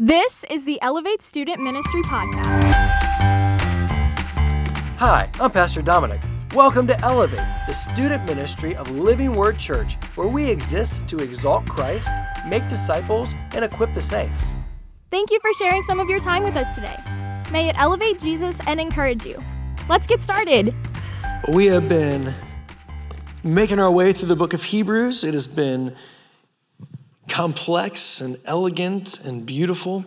This is the Elevate Student Ministry Podcast. Hi, I'm Pastor Dominic. Welcome to Elevate, the student ministry of Living Word Church, where we exist to exalt Christ, make disciples, and equip the saints. Thank you for sharing some of your time with us today. May it elevate Jesus and encourage you. Let's get started. We have been making our way through the book of Hebrews. It has been complex and elegant and beautiful.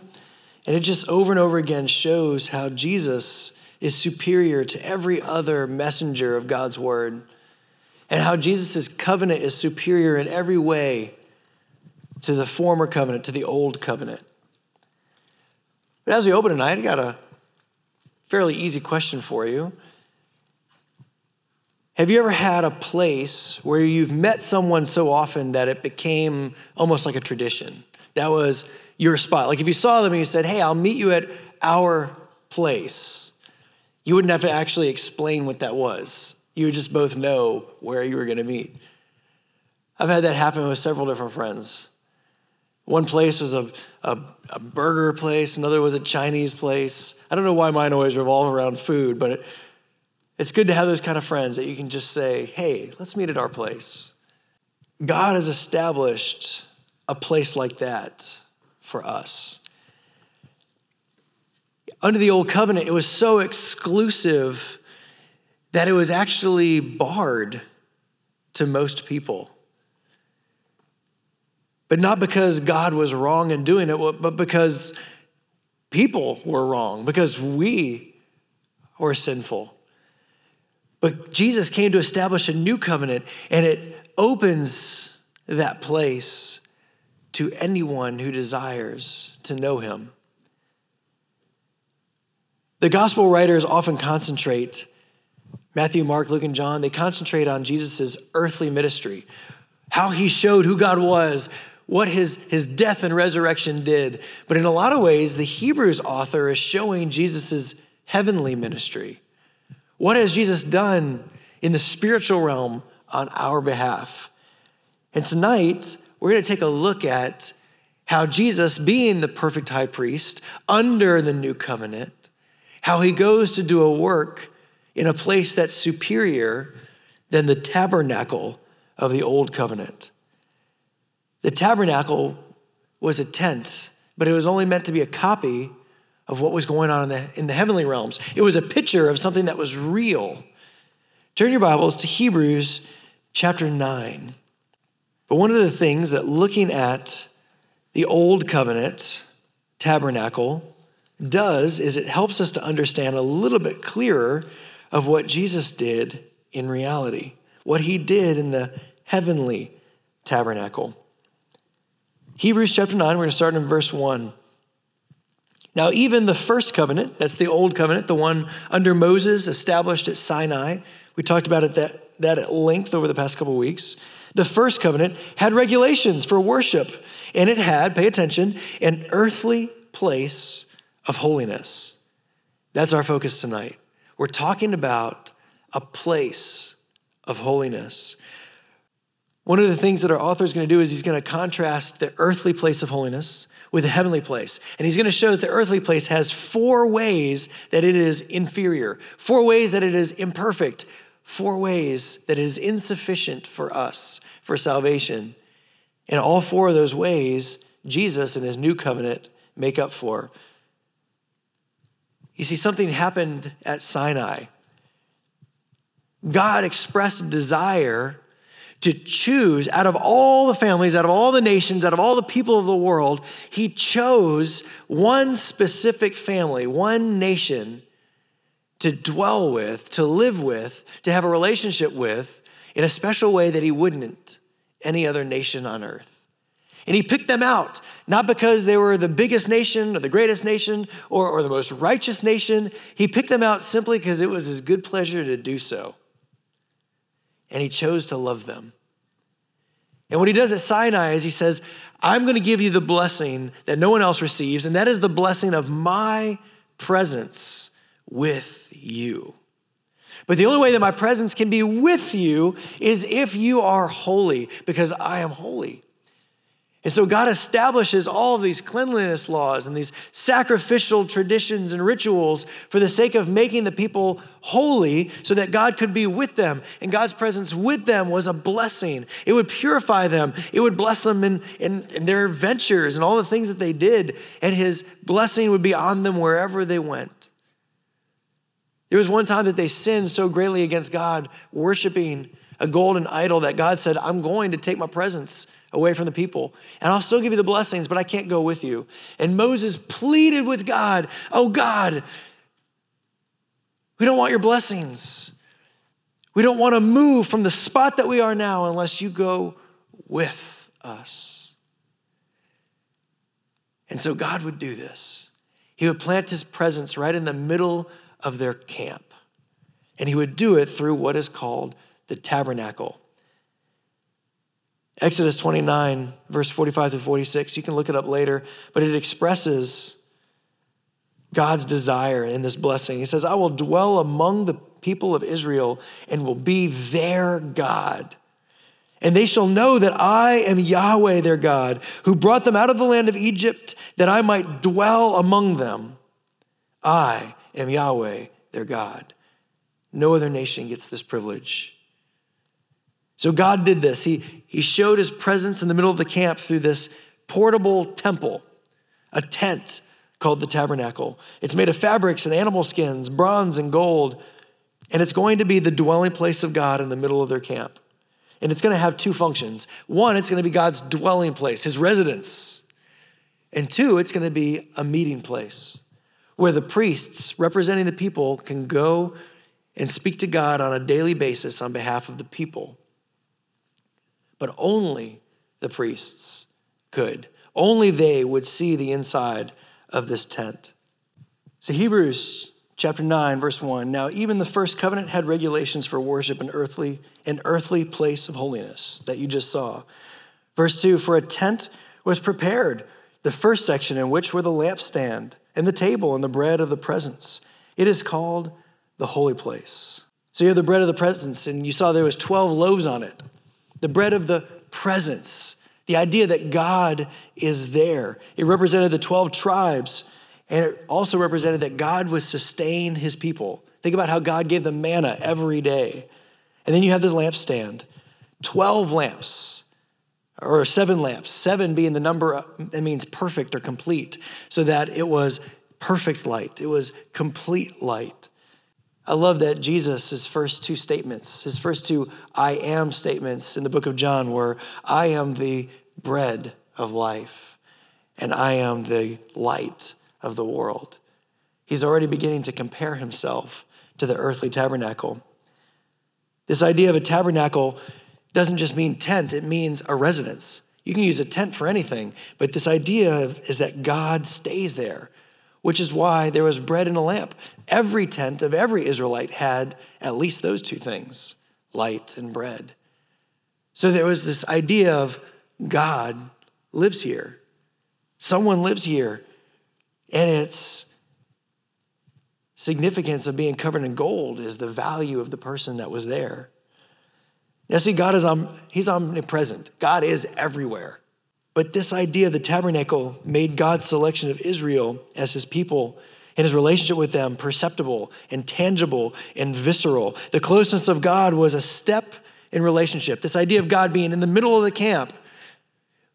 And it just over and over again shows how Jesus is superior to every other messenger of God's word, and how Jesus' covenant is superior in every way to the former covenant, to the old covenant. But as we open tonight, I got a fairly easy question for you. Have you ever had a place where you've met someone so often that it became almost like a tradition? That was your spot. Like if you saw them and you said, hey, I'll meet you at our place, you wouldn't have to actually explain what that was. You would just both know where you were going to meet. I've had that happen with several different friends. One place was a burger place. Another was a Chinese place. I don't know why mine always revolve around food, but it's good to have those kind of friends that you can just say, hey, let's meet at our place. God has established a place like that for us. Under the old covenant, it was so exclusive that it was actually barred to most people. But not because God was wrong in doing it, but because people were wrong, because we were sinful. But Jesus came to establish a new covenant, and it opens that place to anyone who desires to know him. The gospel writers often concentrate, Matthew, Mark, Luke, and John, they concentrate on Jesus' earthly ministry, how he showed who God was, what his death and resurrection did. But in a lot of ways, the Hebrews author is showing Jesus' heavenly ministry. What has Jesus done in the spiritual realm on our behalf? And tonight, we're going to take a look at how Jesus, being the perfect high priest under the new covenant, how he goes to do a work in a place that's superior than the tabernacle of the old covenant. The tabernacle was a tent, but it was only meant to be a copy of what was going on in the heavenly realms. It was a picture of something that was real. Turn your Bibles to Hebrews chapter 9. But one of the things that looking at the old covenant tabernacle does is it helps us to understand a little bit clearer of what Jesus did in reality, what he did in the heavenly tabernacle. Hebrews chapter 9, we're going to start in verse 1. Now, even the first covenant, that's the old covenant, the one under Moses established at Sinai. We talked about it that at length over the past couple of weeks. The first covenant had regulations for worship, and it had, pay attention, an earthly place of holiness. That's our focus tonight. We're talking about a place of holiness. One of the things that our author is going to do is he's going to contrast the earthly place of holiness with the heavenly place. And he's going to show that the earthly place has 4 ways that it is inferior, 4 ways that it is imperfect, 4 ways that it is insufficient for us for salvation. And all 4 of those ways, Jesus and his new covenant make up for. You see, something happened at Sinai. God expressed a desire to choose out of all the families, out of all the nations, out of all the people of the world. He chose one specific family, one nation to dwell with, to live with, to have a relationship with in a special way that he wouldn't any other nation on earth. And he picked them out, not because they were the biggest nation or the greatest nation or the most righteous nation. He picked them out simply because it was his good pleasure to do so. And he chose to love them. And what he does at Sinai is he says, I'm going to give you the blessing that no one else receives, and that is the blessing of my presence with you. But the only way that my presence can be with you is if you are holy, because I am holy. And so God establishes all of these cleanliness laws and these sacrificial traditions and rituals for the sake of making the people holy so that God could be with them. And God's presence with them was a blessing. It would purify them. It would bless them in their ventures and all the things that they did. And his blessing would be on them wherever they went. There was one time that they sinned so greatly against God, worshiping a golden idol, that God said, I'm going to take my presence away from the people. And I'll still give you the blessings, but I can't go with you. And Moses pleaded with God, oh God, we don't want your blessings. We don't want to move from the spot that we are now unless you go with us. And so God would do this. He would plant his presence right in the middle of their camp. And he would do it through what is called the tabernacle. Exodus 29, verse 45 to 46, you can look it up later, but it expresses God's desire in this blessing. He says, I will dwell among the people of Israel and will be their God. And they shall know that I am Yahweh, their God, who brought them out of the land of Egypt, that I might dwell among them. I am Yahweh, their God. No other nation gets this privilege. So God did this. He showed his presence in the middle of the camp through this portable temple, a tent called the tabernacle. It's made of fabrics and animal skins, bronze and gold, and it's going to be the dwelling place of God in the middle of their camp. And it's going to have two functions. One, it's going to be God's dwelling place, his residence. And two, it's going to be a meeting place where the priests representing the people can go and speak to God on a daily basis on behalf of the people. But only the priests could. Only they would see the inside of this tent. So Hebrews chapter 9, verse 1. Now, even the first covenant had regulations for worship in an earthly place of holiness that you just saw. Verse 2, for a tent was prepared, the first section in which were the lampstand and the table and the bread of the presence. It is called the holy place. So you have the bread of the presence, and you saw there was 12 loaves on it. The bread of the presence, the idea that God is there. It represented the 12 tribes, and it also represented that God would sustain his people. Think about how God gave them manna every day. And then you have this lampstand, 12 lamps, or 7 lamps, 7 being the number that means perfect or complete, so that it was perfect light. It was complete light. I love that Jesus, his first two statements, his first two I am statements in the book of John were, I am the bread of life, and I am the light of the world. He's already beginning to compare himself to the earthly tabernacle. This idea of a tabernacle doesn't just mean tent, it means a residence. You can use a tent for anything, but this idea is that God stays there, which is why there was bread and a lamp. Every tent of every Israelite had at least those two things, light and bread. So there was this idea of God lives here. Someone lives here. And its significance of being covered in gold is the value of the person that was there. Now see, God is he's omnipresent. God is everywhere. But this idea of the tabernacle made God's selection of Israel as his people and his relationship with them perceptible and tangible and visceral. The closeness of God was a step in relationship. This idea of God being in the middle of the camp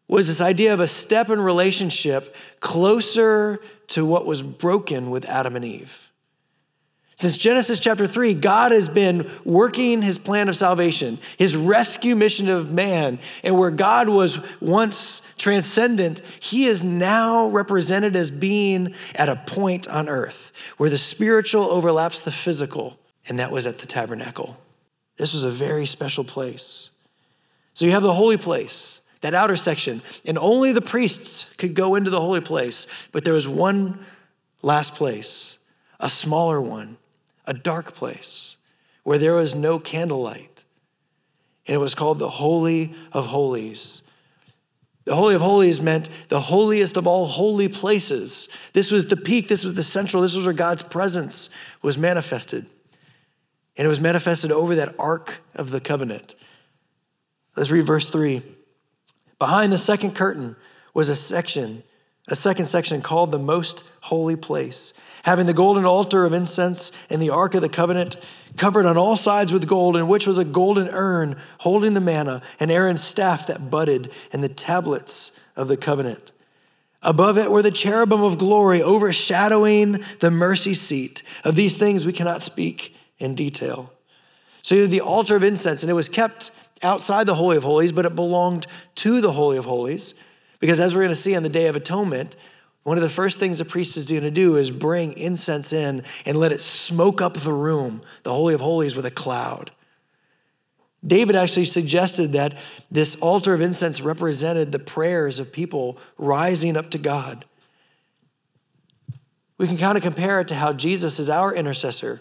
was this idea of a step in relationship closer to what was broken with Adam and Eve. Since Genesis chapter 3, God has been working his plan of salvation, his rescue mission of man. And where God was once transcendent, he is now represented as being at a point on earth where the spiritual overlaps the physical. And that was at the tabernacle. This was a very special place. So you have the holy place, that outer section, and only the priests could go into the holy place. But there was one last place, a smaller one. A dark place where there was no candlelight. And it was called the Holy of Holies. The Holy of Holies meant the holiest of all holy places. This was the peak. This was the central. This was where God's presence was manifested. And it was manifested over that Ark of the Covenant. Let's read verse 3. Behind the second curtain, was a second section called the Most Holy Place, having the golden altar of incense and the Ark of the Covenant covered on all sides with gold, in which was a golden urn holding the manna and Aaron's staff that budded and the tablets of the covenant. Above it were the cherubim of glory overshadowing the mercy seat. Of these things we cannot speak in detail. So you have the altar of incense, and it was kept outside the Holy of Holies, but it belonged to the Holy of Holies, because as we're going to see on the Day of Atonement, one of the first things the priest is going to do is bring incense in and let it smoke up the room, the Holy of Holies, with a cloud. David actually suggested that this altar of incense represented the prayers of people rising up to God. We can kind of compare it to how Jesus is our intercessor.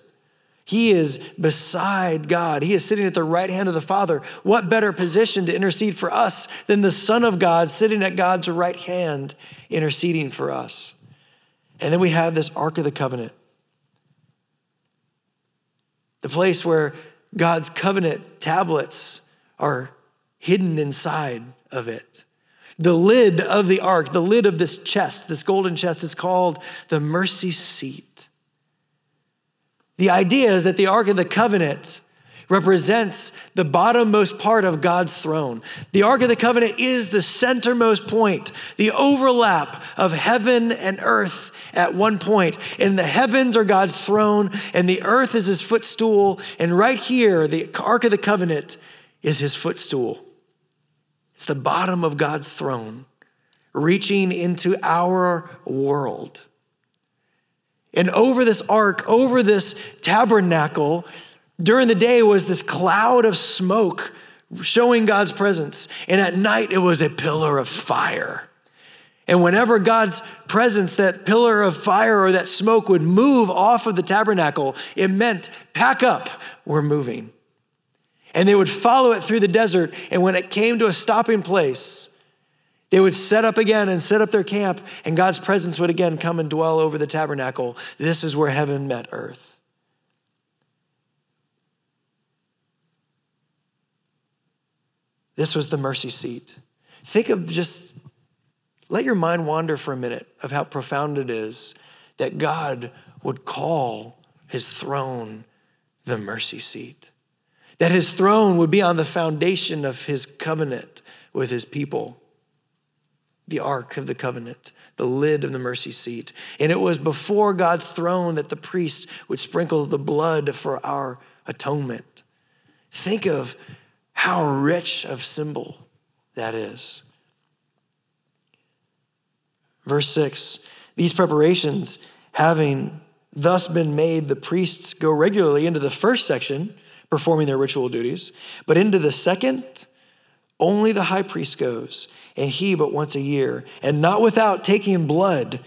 He is beside God. He is sitting at the right hand of the Father. What better position to intercede for us than the Son of God sitting at God's right hand interceding for us? And then we have this Ark of the Covenant, the place where God's covenant tablets are hidden inside of it. The lid of the ark, the lid of this chest, this golden chest, is called the mercy seat. The idea is that the Ark of the Covenant represents the bottommost part of God's throne. The Ark of the Covenant is the centermost point, the overlap of heaven and earth at one point. And the heavens are God's throne, and the earth is his footstool. And right here, the Ark of the Covenant is his footstool. It's the bottom of God's throne, reaching into our world. And over this ark, over this tabernacle, during the day was this cloud of smoke showing God's presence. And at night, it was a pillar of fire. And whenever God's presence, that pillar of fire or that smoke, would move off of the tabernacle, it meant, pack up, we're moving. And they would follow it through the desert. And when it came to a stopping place, they would set up again and set up their camp. And God's presence would again come and dwell over the tabernacle. This is where heaven met earth. This was the mercy seat. Think of just, let your mind wander for a minute of how profound it is that God would call his throne the mercy seat, that his throne would be on the foundation of his covenant with his people, the Ark of the Covenant, the lid of the mercy seat. And it was before God's throne that the priest would sprinkle the blood for our atonement. Think of how rich of symbol that is. Verse 6, these preparations having thus been made, the priests go regularly into the first section, performing their ritual duties, but into the second, only the high priest goes, and he but once a year, and not without taking blood,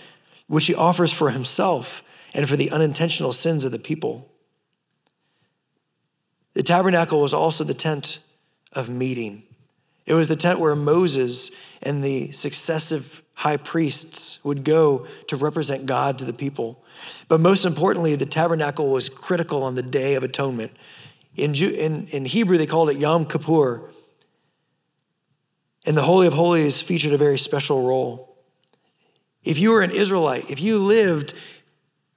which he offers for himself and for the unintentional sins of the people. The tabernacle was also the tent of meeting. It was the tent where Moses and the successive high priests would go to represent God to the people. But most importantly, the tabernacle was critical on the Day of Atonement. In Hebrew, they called it Yom Kippur. And the Holy of Holies featured a very special role. If you were an Israelite, if you lived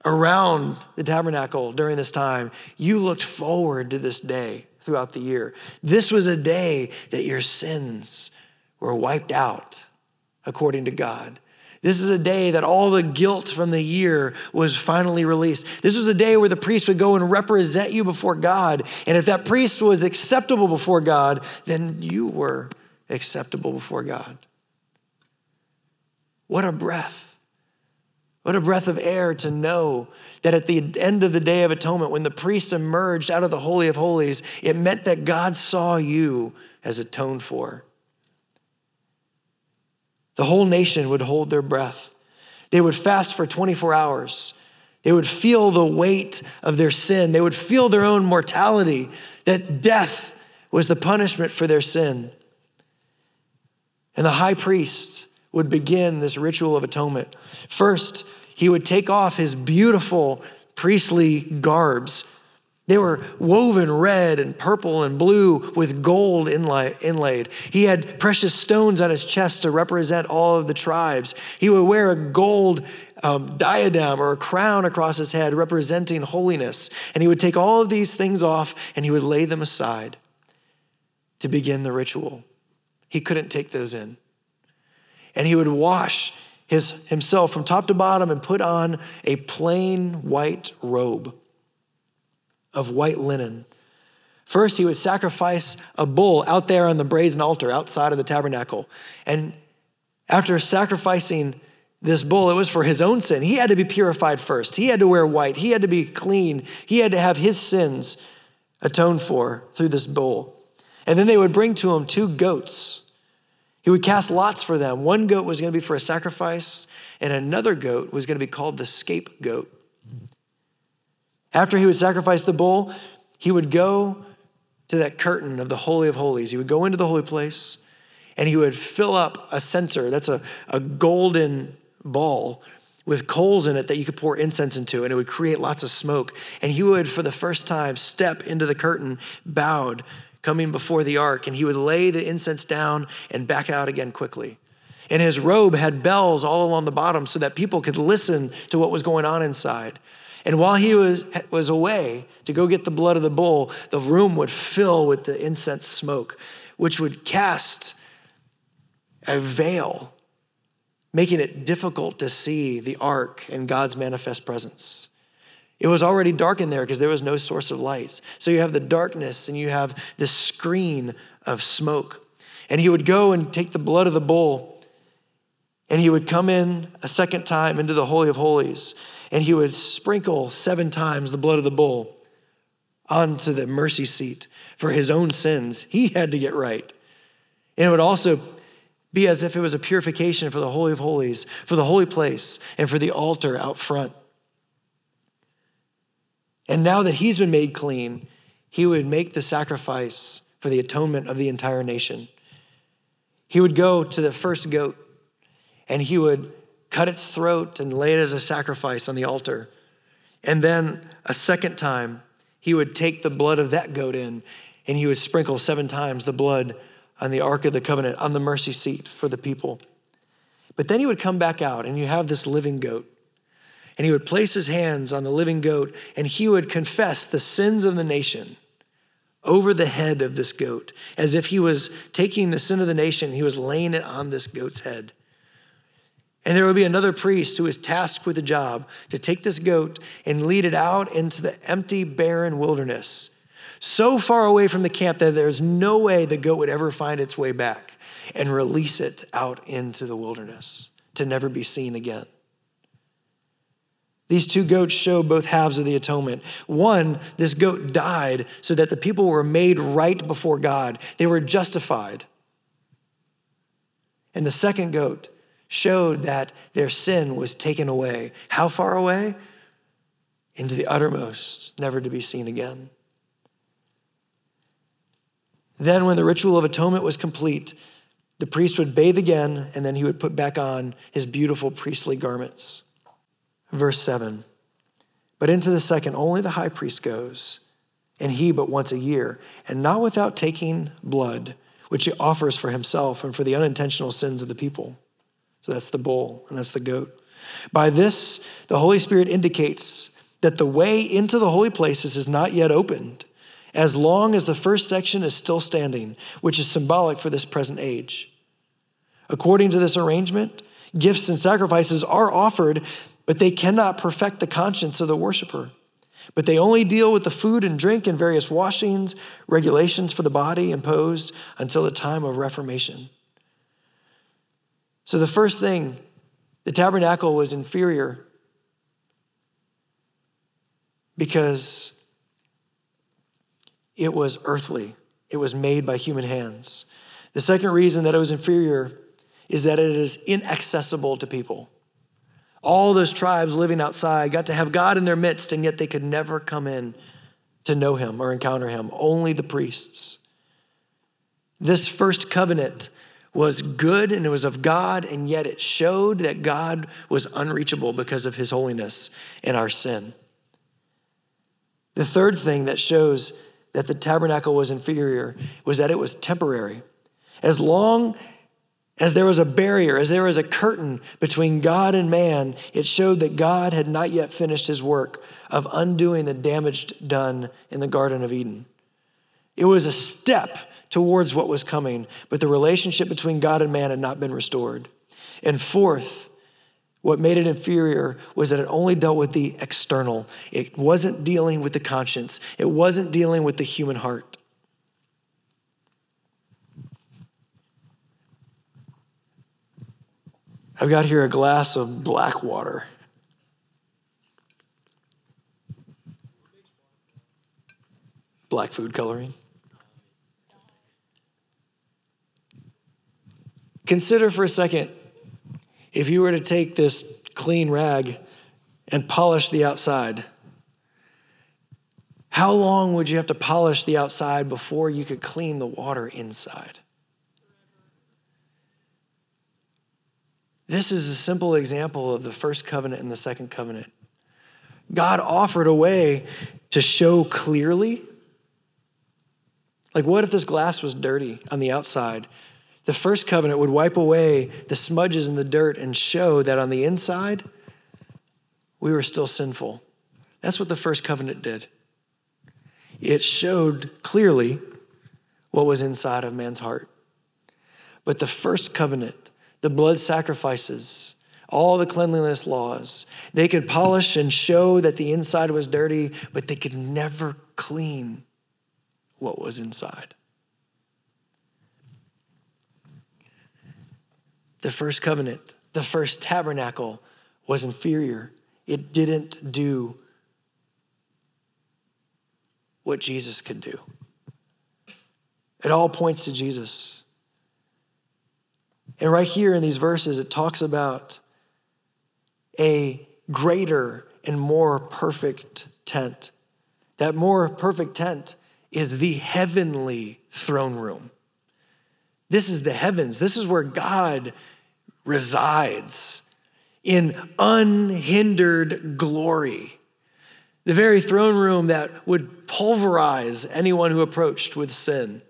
around the tabernacle during this time, you looked forward to this day throughout the year. This was a day that your sins were wiped out according to God. This is a day that all the guilt from the year was finally released. This was a day where the priest would go and represent you before God. And if that priest was acceptable before God, then you were acceptable before God. What a breath. What a breath of air to know that at the end of the Day of Atonement, when the priest emerged out of the Holy of Holies, it meant that God saw you as atoned for. The whole nation would hold their breath. They would fast for 24 hours. They would feel the weight of their sin. They would feel their own mortality, that death was the punishment for their sin. And the high priest would begin this ritual of atonement. First, he would take off his beautiful priestly garbs. They were woven red and purple and blue with gold inlaid. He had precious stones on his chest to represent all of the tribes. He would wear a gold diadem or a crown across his head representing holiness. And he would take all of these things off and he would lay them aside to begin the ritual. He couldn't take those in. And he would wash himself from top to bottom and put on a plain white robe of white linen. First, he would sacrifice a bull out there on the brazen altar outside of the tabernacle. And after sacrificing this bull, it was for his own sin. He had to be purified first. He had to wear white. He had to be clean. He had to have his sins atoned for through this bull. And then they would bring to him 2 goats. He would cast lots for them. 1 goat was going to be for a sacrifice, and another goat was going to be called the scapegoat. After he would sacrifice the bull, he would go to that curtain of the Holy of Holies. He would go into the holy place and he would fill up a censer. That's a golden ball with coals in it that you could pour incense into, and it would create lots of smoke. And he would, for the first time, step into the curtain bowed, coming before the ark, and he would lay the incense down and back out again quickly. And his robe had bells all along the bottom so that people could listen to what was going on inside. And while he was away to go get the blood of the bull, the room would fill with the incense smoke, which would cast a veil, making it difficult to see the ark and God's manifest presence. It was already dark in there because there was no source of light. So you have the darkness and you have this screen of smoke. And he would go and take the blood of the bull, and he would come in a second time into the Holy of Holies, and he would sprinkle 7 times the blood of the bull onto the mercy seat for his own sins. He had to get right. And it would also be as if it was a purification for the Holy of Holies, for the holy place, and for the altar out front. And now that he's been made clean, he would make the sacrifice for the atonement of the entire nation. He would go to the first goat, and he would cut its throat and lay it as a sacrifice on the altar. And then a second time, he would take the blood of that goat in, and he would sprinkle 7 times the blood on the Ark of the Covenant, on the mercy seat for the people. But then he would come back out, and you have this living goat. And he would place his hands on the living goat, and he would confess the sins of the nation over the head of this goat, as if he was taking the sin of the nation, he was laying it on this goat's head. And there would be another priest who was tasked with the job to take this goat and lead it out into the empty, barren wilderness, so far away from the camp that there's no way the goat would ever find its way back, and release it out into the wilderness to never be seen again. These 2 goats show both halves of the atonement. One, this goat died so that the people were made right before God. They were justified. And the second goat showed that their sin was taken away. How far away? Into the uttermost, never to be seen again. Then when the ritual of atonement was complete, the priest would bathe again, and then he would put back on his beautiful priestly garments. Verse 7, but into the second only the high priest goes, and he but once a year, and not without taking blood, which he offers for himself and for the unintentional sins of the people. So that's the bull, and that's the goat. By this, the Holy Spirit indicates that the way into the holy places is not yet opened, as long as the first section is still standing, which is symbolic for this present age. According to this arrangement, gifts and sacrifices are offered, but they cannot perfect the conscience of the worshiper. But they only deal with the food and drink and various washings, regulations for the body imposed until the time of Reformation. So the first thing, the tabernacle was inferior because it was earthly. It was made by human hands. The second reason that it was inferior is that it is inaccessible to people. All those tribes living outside got to have God in their midst, and yet they could never come in to know him or encounter him, only the priests. This first covenant was good and it was of God, and yet it showed that God was unreachable because of his holiness and our sin. The third thing that shows that the tabernacle was inferior was that it was temporary. As long as there was a barrier, as there was a curtain between God and man, it showed that God had not yet finished his work of undoing the damage done in the Garden of Eden. It was a step towards what was coming, but the relationship between God and man had not been restored. And fourth, what made it inferior was that it only dealt with the external. It wasn't dealing with the conscience. It wasn't dealing with the human heart. I've got here a glass of black water. Black food coloring. Consider for a second, if you were to take this clean rag and polish the outside, how long would you have to polish the outside before you could clean the water inside? This is a simple example of the first covenant and the second covenant. God offered a way to show clearly. Like, what if this glass was dirty on the outside? The first covenant would wipe away the smudges and the dirt and show that on the inside, we were still sinful. That's what the first covenant did. It showed clearly what was inside of man's heart. But the first covenant, the blood sacrifices, all the cleanliness laws, they could polish and show that the inside was dirty, but they could never clean what was inside. The first covenant, the first tabernacle was inferior. It didn't do what Jesus could do. It all points to Jesus. And right here in these verses, it talks about a greater and more perfect tent. That more perfect tent is the heavenly throne room. This is the heavens. This is where God resides in unhindered glory. The very throne room that would pulverize anyone who approached with sin.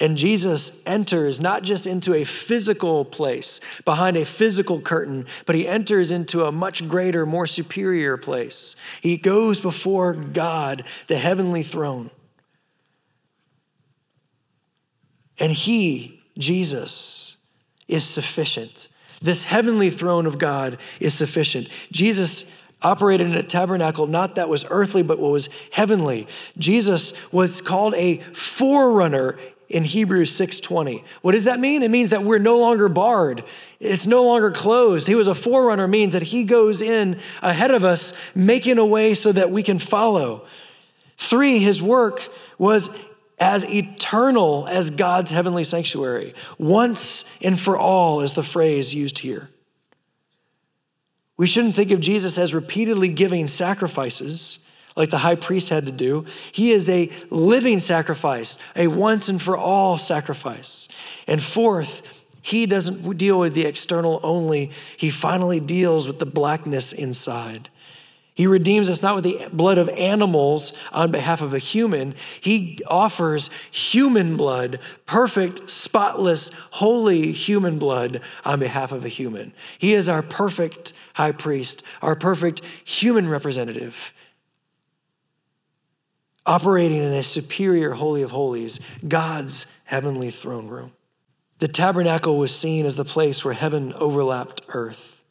And Jesus enters not just into a physical place behind a physical curtain, but he enters into a much greater, more superior place. He goes before God, the heavenly throne. And he, Jesus, is sufficient. This heavenly throne of God is sufficient. Jesus operated in a tabernacle, not that was earthly, but what was heavenly. Jesus was called a forerunner in Hebrews 6:20. What does that mean? It means that we're no longer barred. It's no longer closed. He was a forerunner, means that he goes in ahead of us, making a way so that we can follow. 3, his work was as eternal as God's heavenly sanctuary. Once and for all is the phrase used here. We shouldn't think of Jesus as repeatedly giving sacrifices like the high priest had to do. He is a living sacrifice, a once and for all sacrifice. And fourth, he doesn't deal with the external only. He finally deals with the blackness inside. He redeems us not with the blood of animals on behalf of a human. He offers human blood, perfect, spotless, holy human blood on behalf of a human. He is our perfect high priest, our perfect human representative, operating in a superior holy of holies, God's heavenly throne room. The tabernacle was seen as the place where heaven overlapped earth,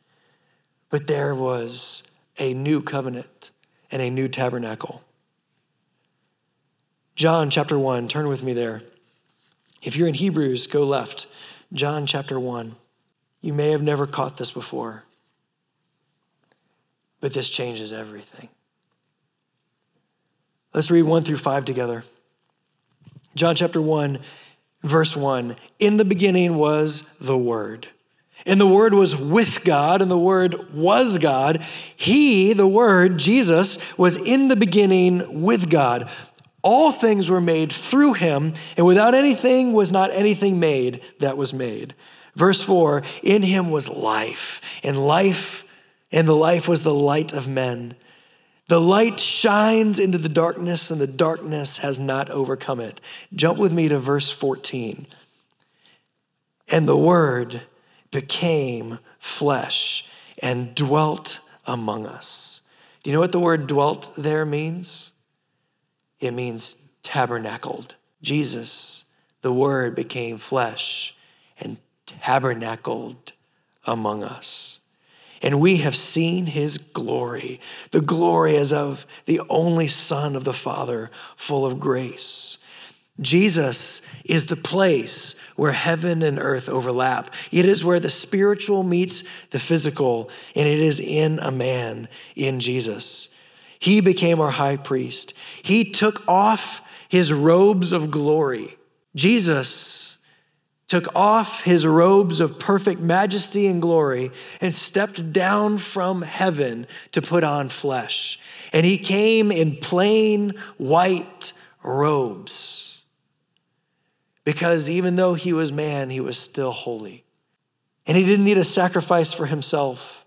but there was a new covenant and a new tabernacle. John chapter 1, turn with me there. If you're in Hebrews, go left. John chapter 1. You may have never caught this before, but this changes everything. Let's read 1-5 together. John chapter 1, verse 1. In the beginning was the Word. And the Word was with God, and the Word was God. He, the Word, Jesus, was in the beginning with God. All things were made through him, and without anything was not anything made that was made. Verse 4, in him was life, and the life was the light of men. The light shines into the darkness, and the darkness has not overcome it. Jump with me to verse 14. And the Word became flesh and dwelt among us. Do you know what the word dwelt there means? It means tabernacled. Jesus, the Word, became flesh and tabernacled among us. And we have seen his glory, the glory as of the only Son of the Father, full of grace. Jesus is the place where heaven and earth overlap. It is where the spiritual meets the physical, and it is in a man, in Jesus. He became our high priest. He took off his robes of glory. Jesus took off his robes of perfect majesty and glory and stepped down from heaven to put on flesh. And he came in plain white robes, because even though he was man, he was still holy. And he didn't need a sacrifice for himself,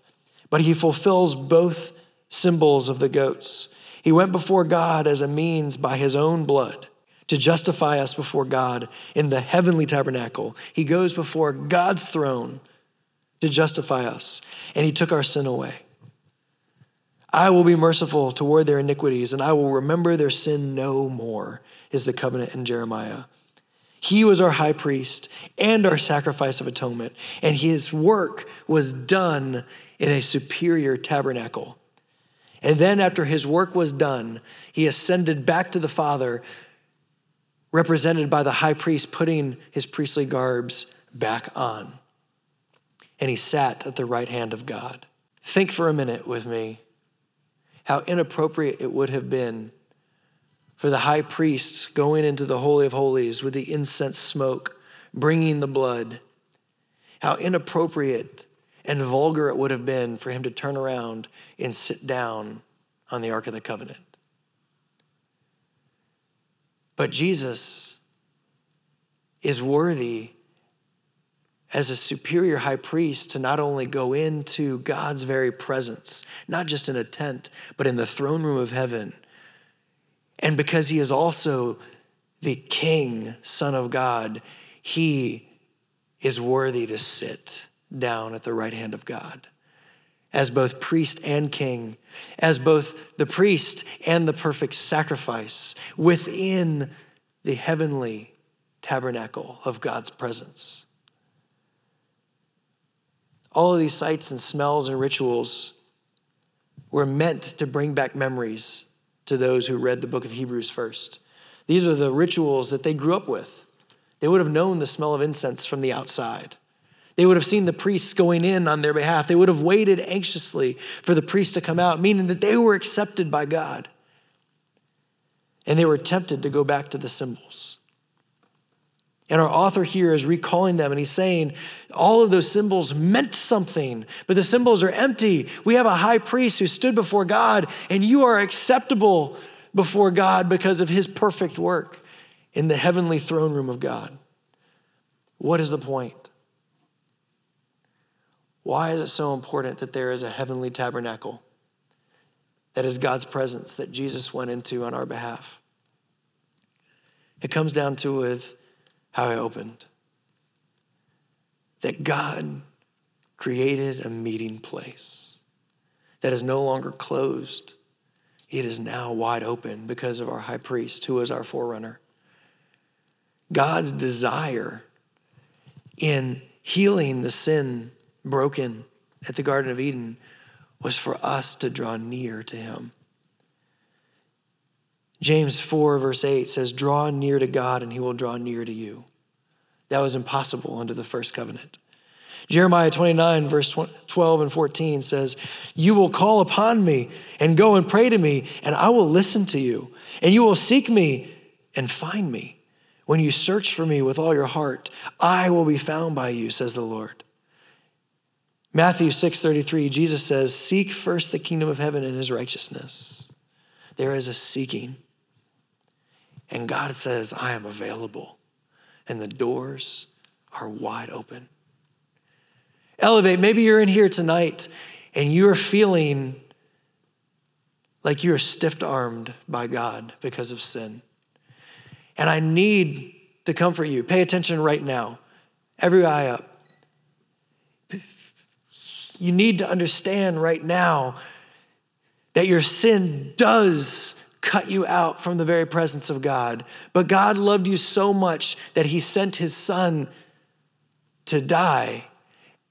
but he fulfills both symbols of the goats. He went before God as a means by his own blood to justify us before God in the heavenly tabernacle. He goes before God's throne to justify us, and he took our sin away. I will be merciful toward their iniquities, and I will remember their sin no more, is the covenant in Jeremiah. He was our high priest and our sacrifice of atonement, and his work was done in a superior tabernacle. And then after his work was done, he ascended back to the Father, represented by the high priest putting his priestly garbs back on. And he sat at the right hand of God. Think for a minute with me how inappropriate it would have been for the high priest going into the Holy of Holies with the incense smoke, bringing the blood. How inappropriate and vulgar it would have been for him to turn around and sit down on the Ark of the Covenant. But Jesus is worthy as a superior high priest to not only go into God's very presence, not just in a tent, but in the throne room of heaven. And because he is also the King, Son of God, he is worthy to sit down at the right hand of God as both priest and king, as both the priest and the perfect sacrifice within the heavenly tabernacle of God's presence. All of these sights and smells and rituals were meant to bring back memories to those who read the book of Hebrews first. These are the rituals that they grew up with. They would have known the smell of incense from the outside. They would have seen the priests going in on their behalf. They would have waited anxiously for the priest to come out, meaning that they were accepted by God. And they were tempted to go back to the symbols. And our author here is recalling them, and he's saying all of those symbols meant something, but the symbols are empty. We have a high priest who stood before God, and you are acceptable before God because of his perfect work in the heavenly throne room of God. What is the point? Why is it so important that there is a heavenly tabernacle that is God's presence that Jesus went into on our behalf? It comes down to with how I opened. That God created a meeting place that is no longer closed. It is now wide open because of our high priest, who is our forerunner. God's desire in healing the sin broken at the Garden of Eden was for us to draw near to him. James 4 verse 8 says, draw near to God and he will draw near to you. That was impossible under the first covenant. Jeremiah 29 verse 12 and 14 says, you will call upon me and go and pray to me, and I will listen to you, and you will seek me and find me. When you search for me with all your heart, I will be found by you, says the Lord. Matthew 6:33, Jesus says, seek first the kingdom of heaven and his righteousness. There is a seeking. And God says, I am available. And the doors are wide open. Elevate, maybe you're in here tonight and you're feeling like you're stiff-armed by God because of sin. And I need to comfort you. Pay attention right now. Every eye up. You need to understand right now that your sin does cut you out from the very presence of God. But God loved you so much that he sent his son to die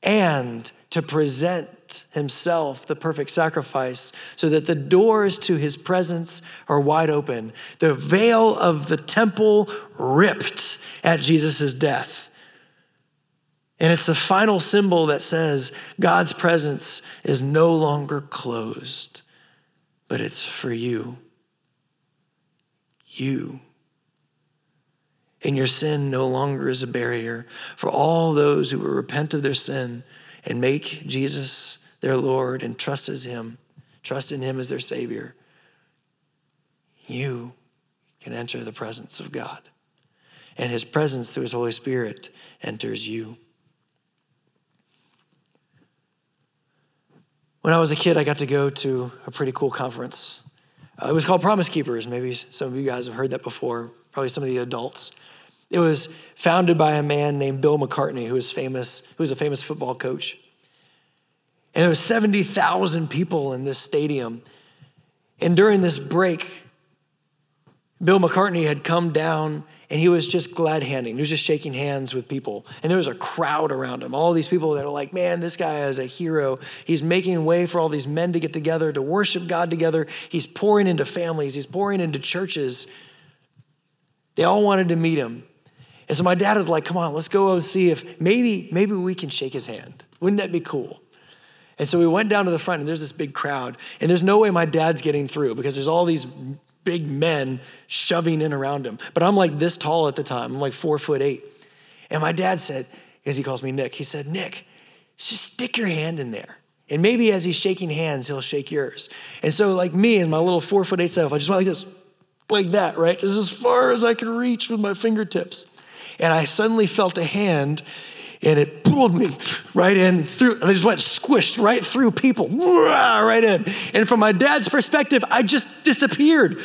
and to present himself the perfect sacrifice so that the doors to his presence are wide open. The veil of the temple ripped at Jesus' death. And it's the final symbol that says God's presence is no longer closed, but it's for you. You. And your sin no longer is a barrier for all those who will repent of their sin and make Jesus their Lord and trust in him as their Savior. You can enter the presence of God, and his presence through his Holy Spirit enters you. When I was a kid, I got to go to a pretty cool conference. It was called Promise Keepers. Maybe some of you guys have heard that before, probably some of the adults. It was founded by a man named Bill McCartney, who was a famous football coach. And there was 70,000 people in this stadium. And during this break, Bill McCartney had come down and he was just glad-handing. He was just shaking hands with people. And there was a crowd around him. All these people that are like, man, this guy is a hero. He's making way for all these men to get together, to worship God together. He's pouring into families. He's pouring into churches. They all wanted to meet him. And so my dad was like, come on, let's go and see if maybe we can shake his hand. Wouldn't that be cool? And so we went down to the front and there's this big crowd. And there's no way my dad's getting through because there's all these big men shoving in around him. But I'm like this tall at the time. I'm like 4'8". And my dad said, as he calls me Nick, he said, Nick, just stick your hand in there. And maybe as he's shaking hands, he'll shake yours. And so like me and my little 4'8" self, I just went like this, like that, right? This is as far as I could reach with my fingertips. And I suddenly felt a hand and it pulled me right in through, and I just went squished right through people, right in. And from my dad's perspective, I just disappeared,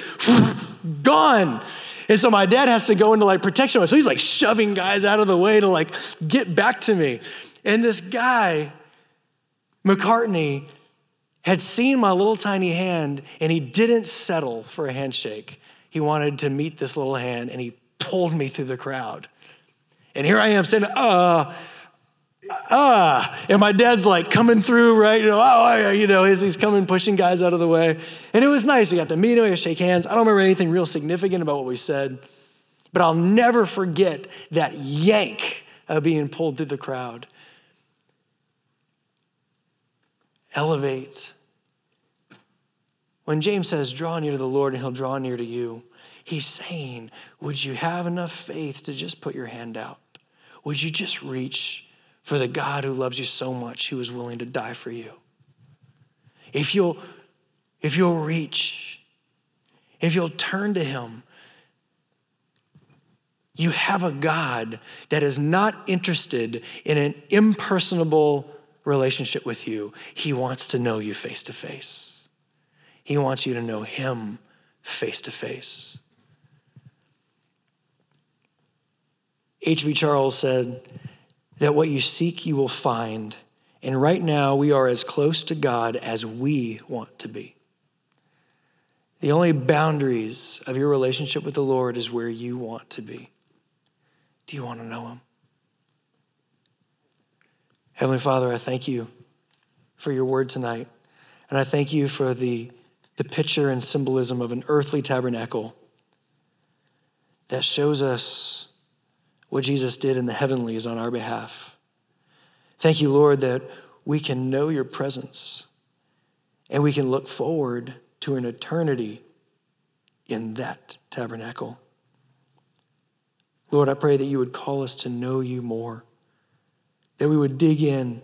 gone. And so my dad has to go into like protection mode. So he's like shoving guys out of the way to like get back to me. And this guy, McCartney, had seen my little tiny hand and he didn't settle for a handshake. He wanted to meet this little hand and he pulled me through the crowd. And here I am saying, and my dad's like coming through, right? He's coming, pushing guys out of the way. And it was nice. We got to meet him, we got to shake hands. I don't remember anything real significant about what we said, but I'll never forget that yank of being pulled through the crowd. Elevate. When James says, draw near to the Lord and he'll draw near to you, he's saying, would you have enough faith to just put your hand out? Would you just reach for the God who loves you so much, who is willing to die for you? If you'll reach, if you'll turn to him, you have a God that is not interested in an impersonable relationship with you. He wants to know you face to face. He wants you to know him face to face. H.B. Charles said that what you seek, you will find. And right now, we are as close to God as we want to be. The only boundaries of your relationship with the Lord is where you want to be. Do you want to know him? Heavenly Father, I thank you for your word tonight. And I thank you for the picture and symbolism of an earthly tabernacle that shows us what Jesus did in the heavenlies on our behalf. Thank you, Lord, that we can know your presence and we can look forward to an eternity in that tabernacle. Lord, I pray that you would call us to know you more, that we would dig in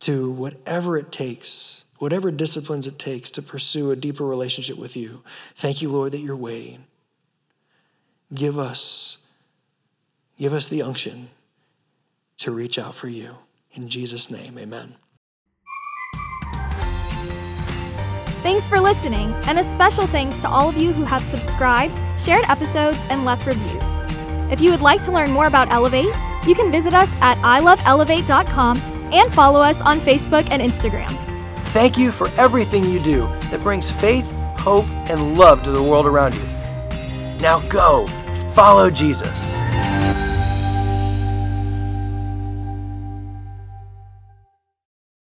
to whatever it takes, whatever disciplines it takes to pursue a deeper relationship with you. Thank you, Lord, that you're waiting. Give us the unction to reach out for you. In Jesus' name, amen. Thanks for listening, and a special thanks to all of you who have subscribed, shared episodes, and left reviews. If you would like to learn more about Elevate, you can visit us at iloveelevate.com and follow us on Facebook and Instagram. Thank you for everything you do that brings faith, hope, and love to the world around you. Now go, follow Jesus.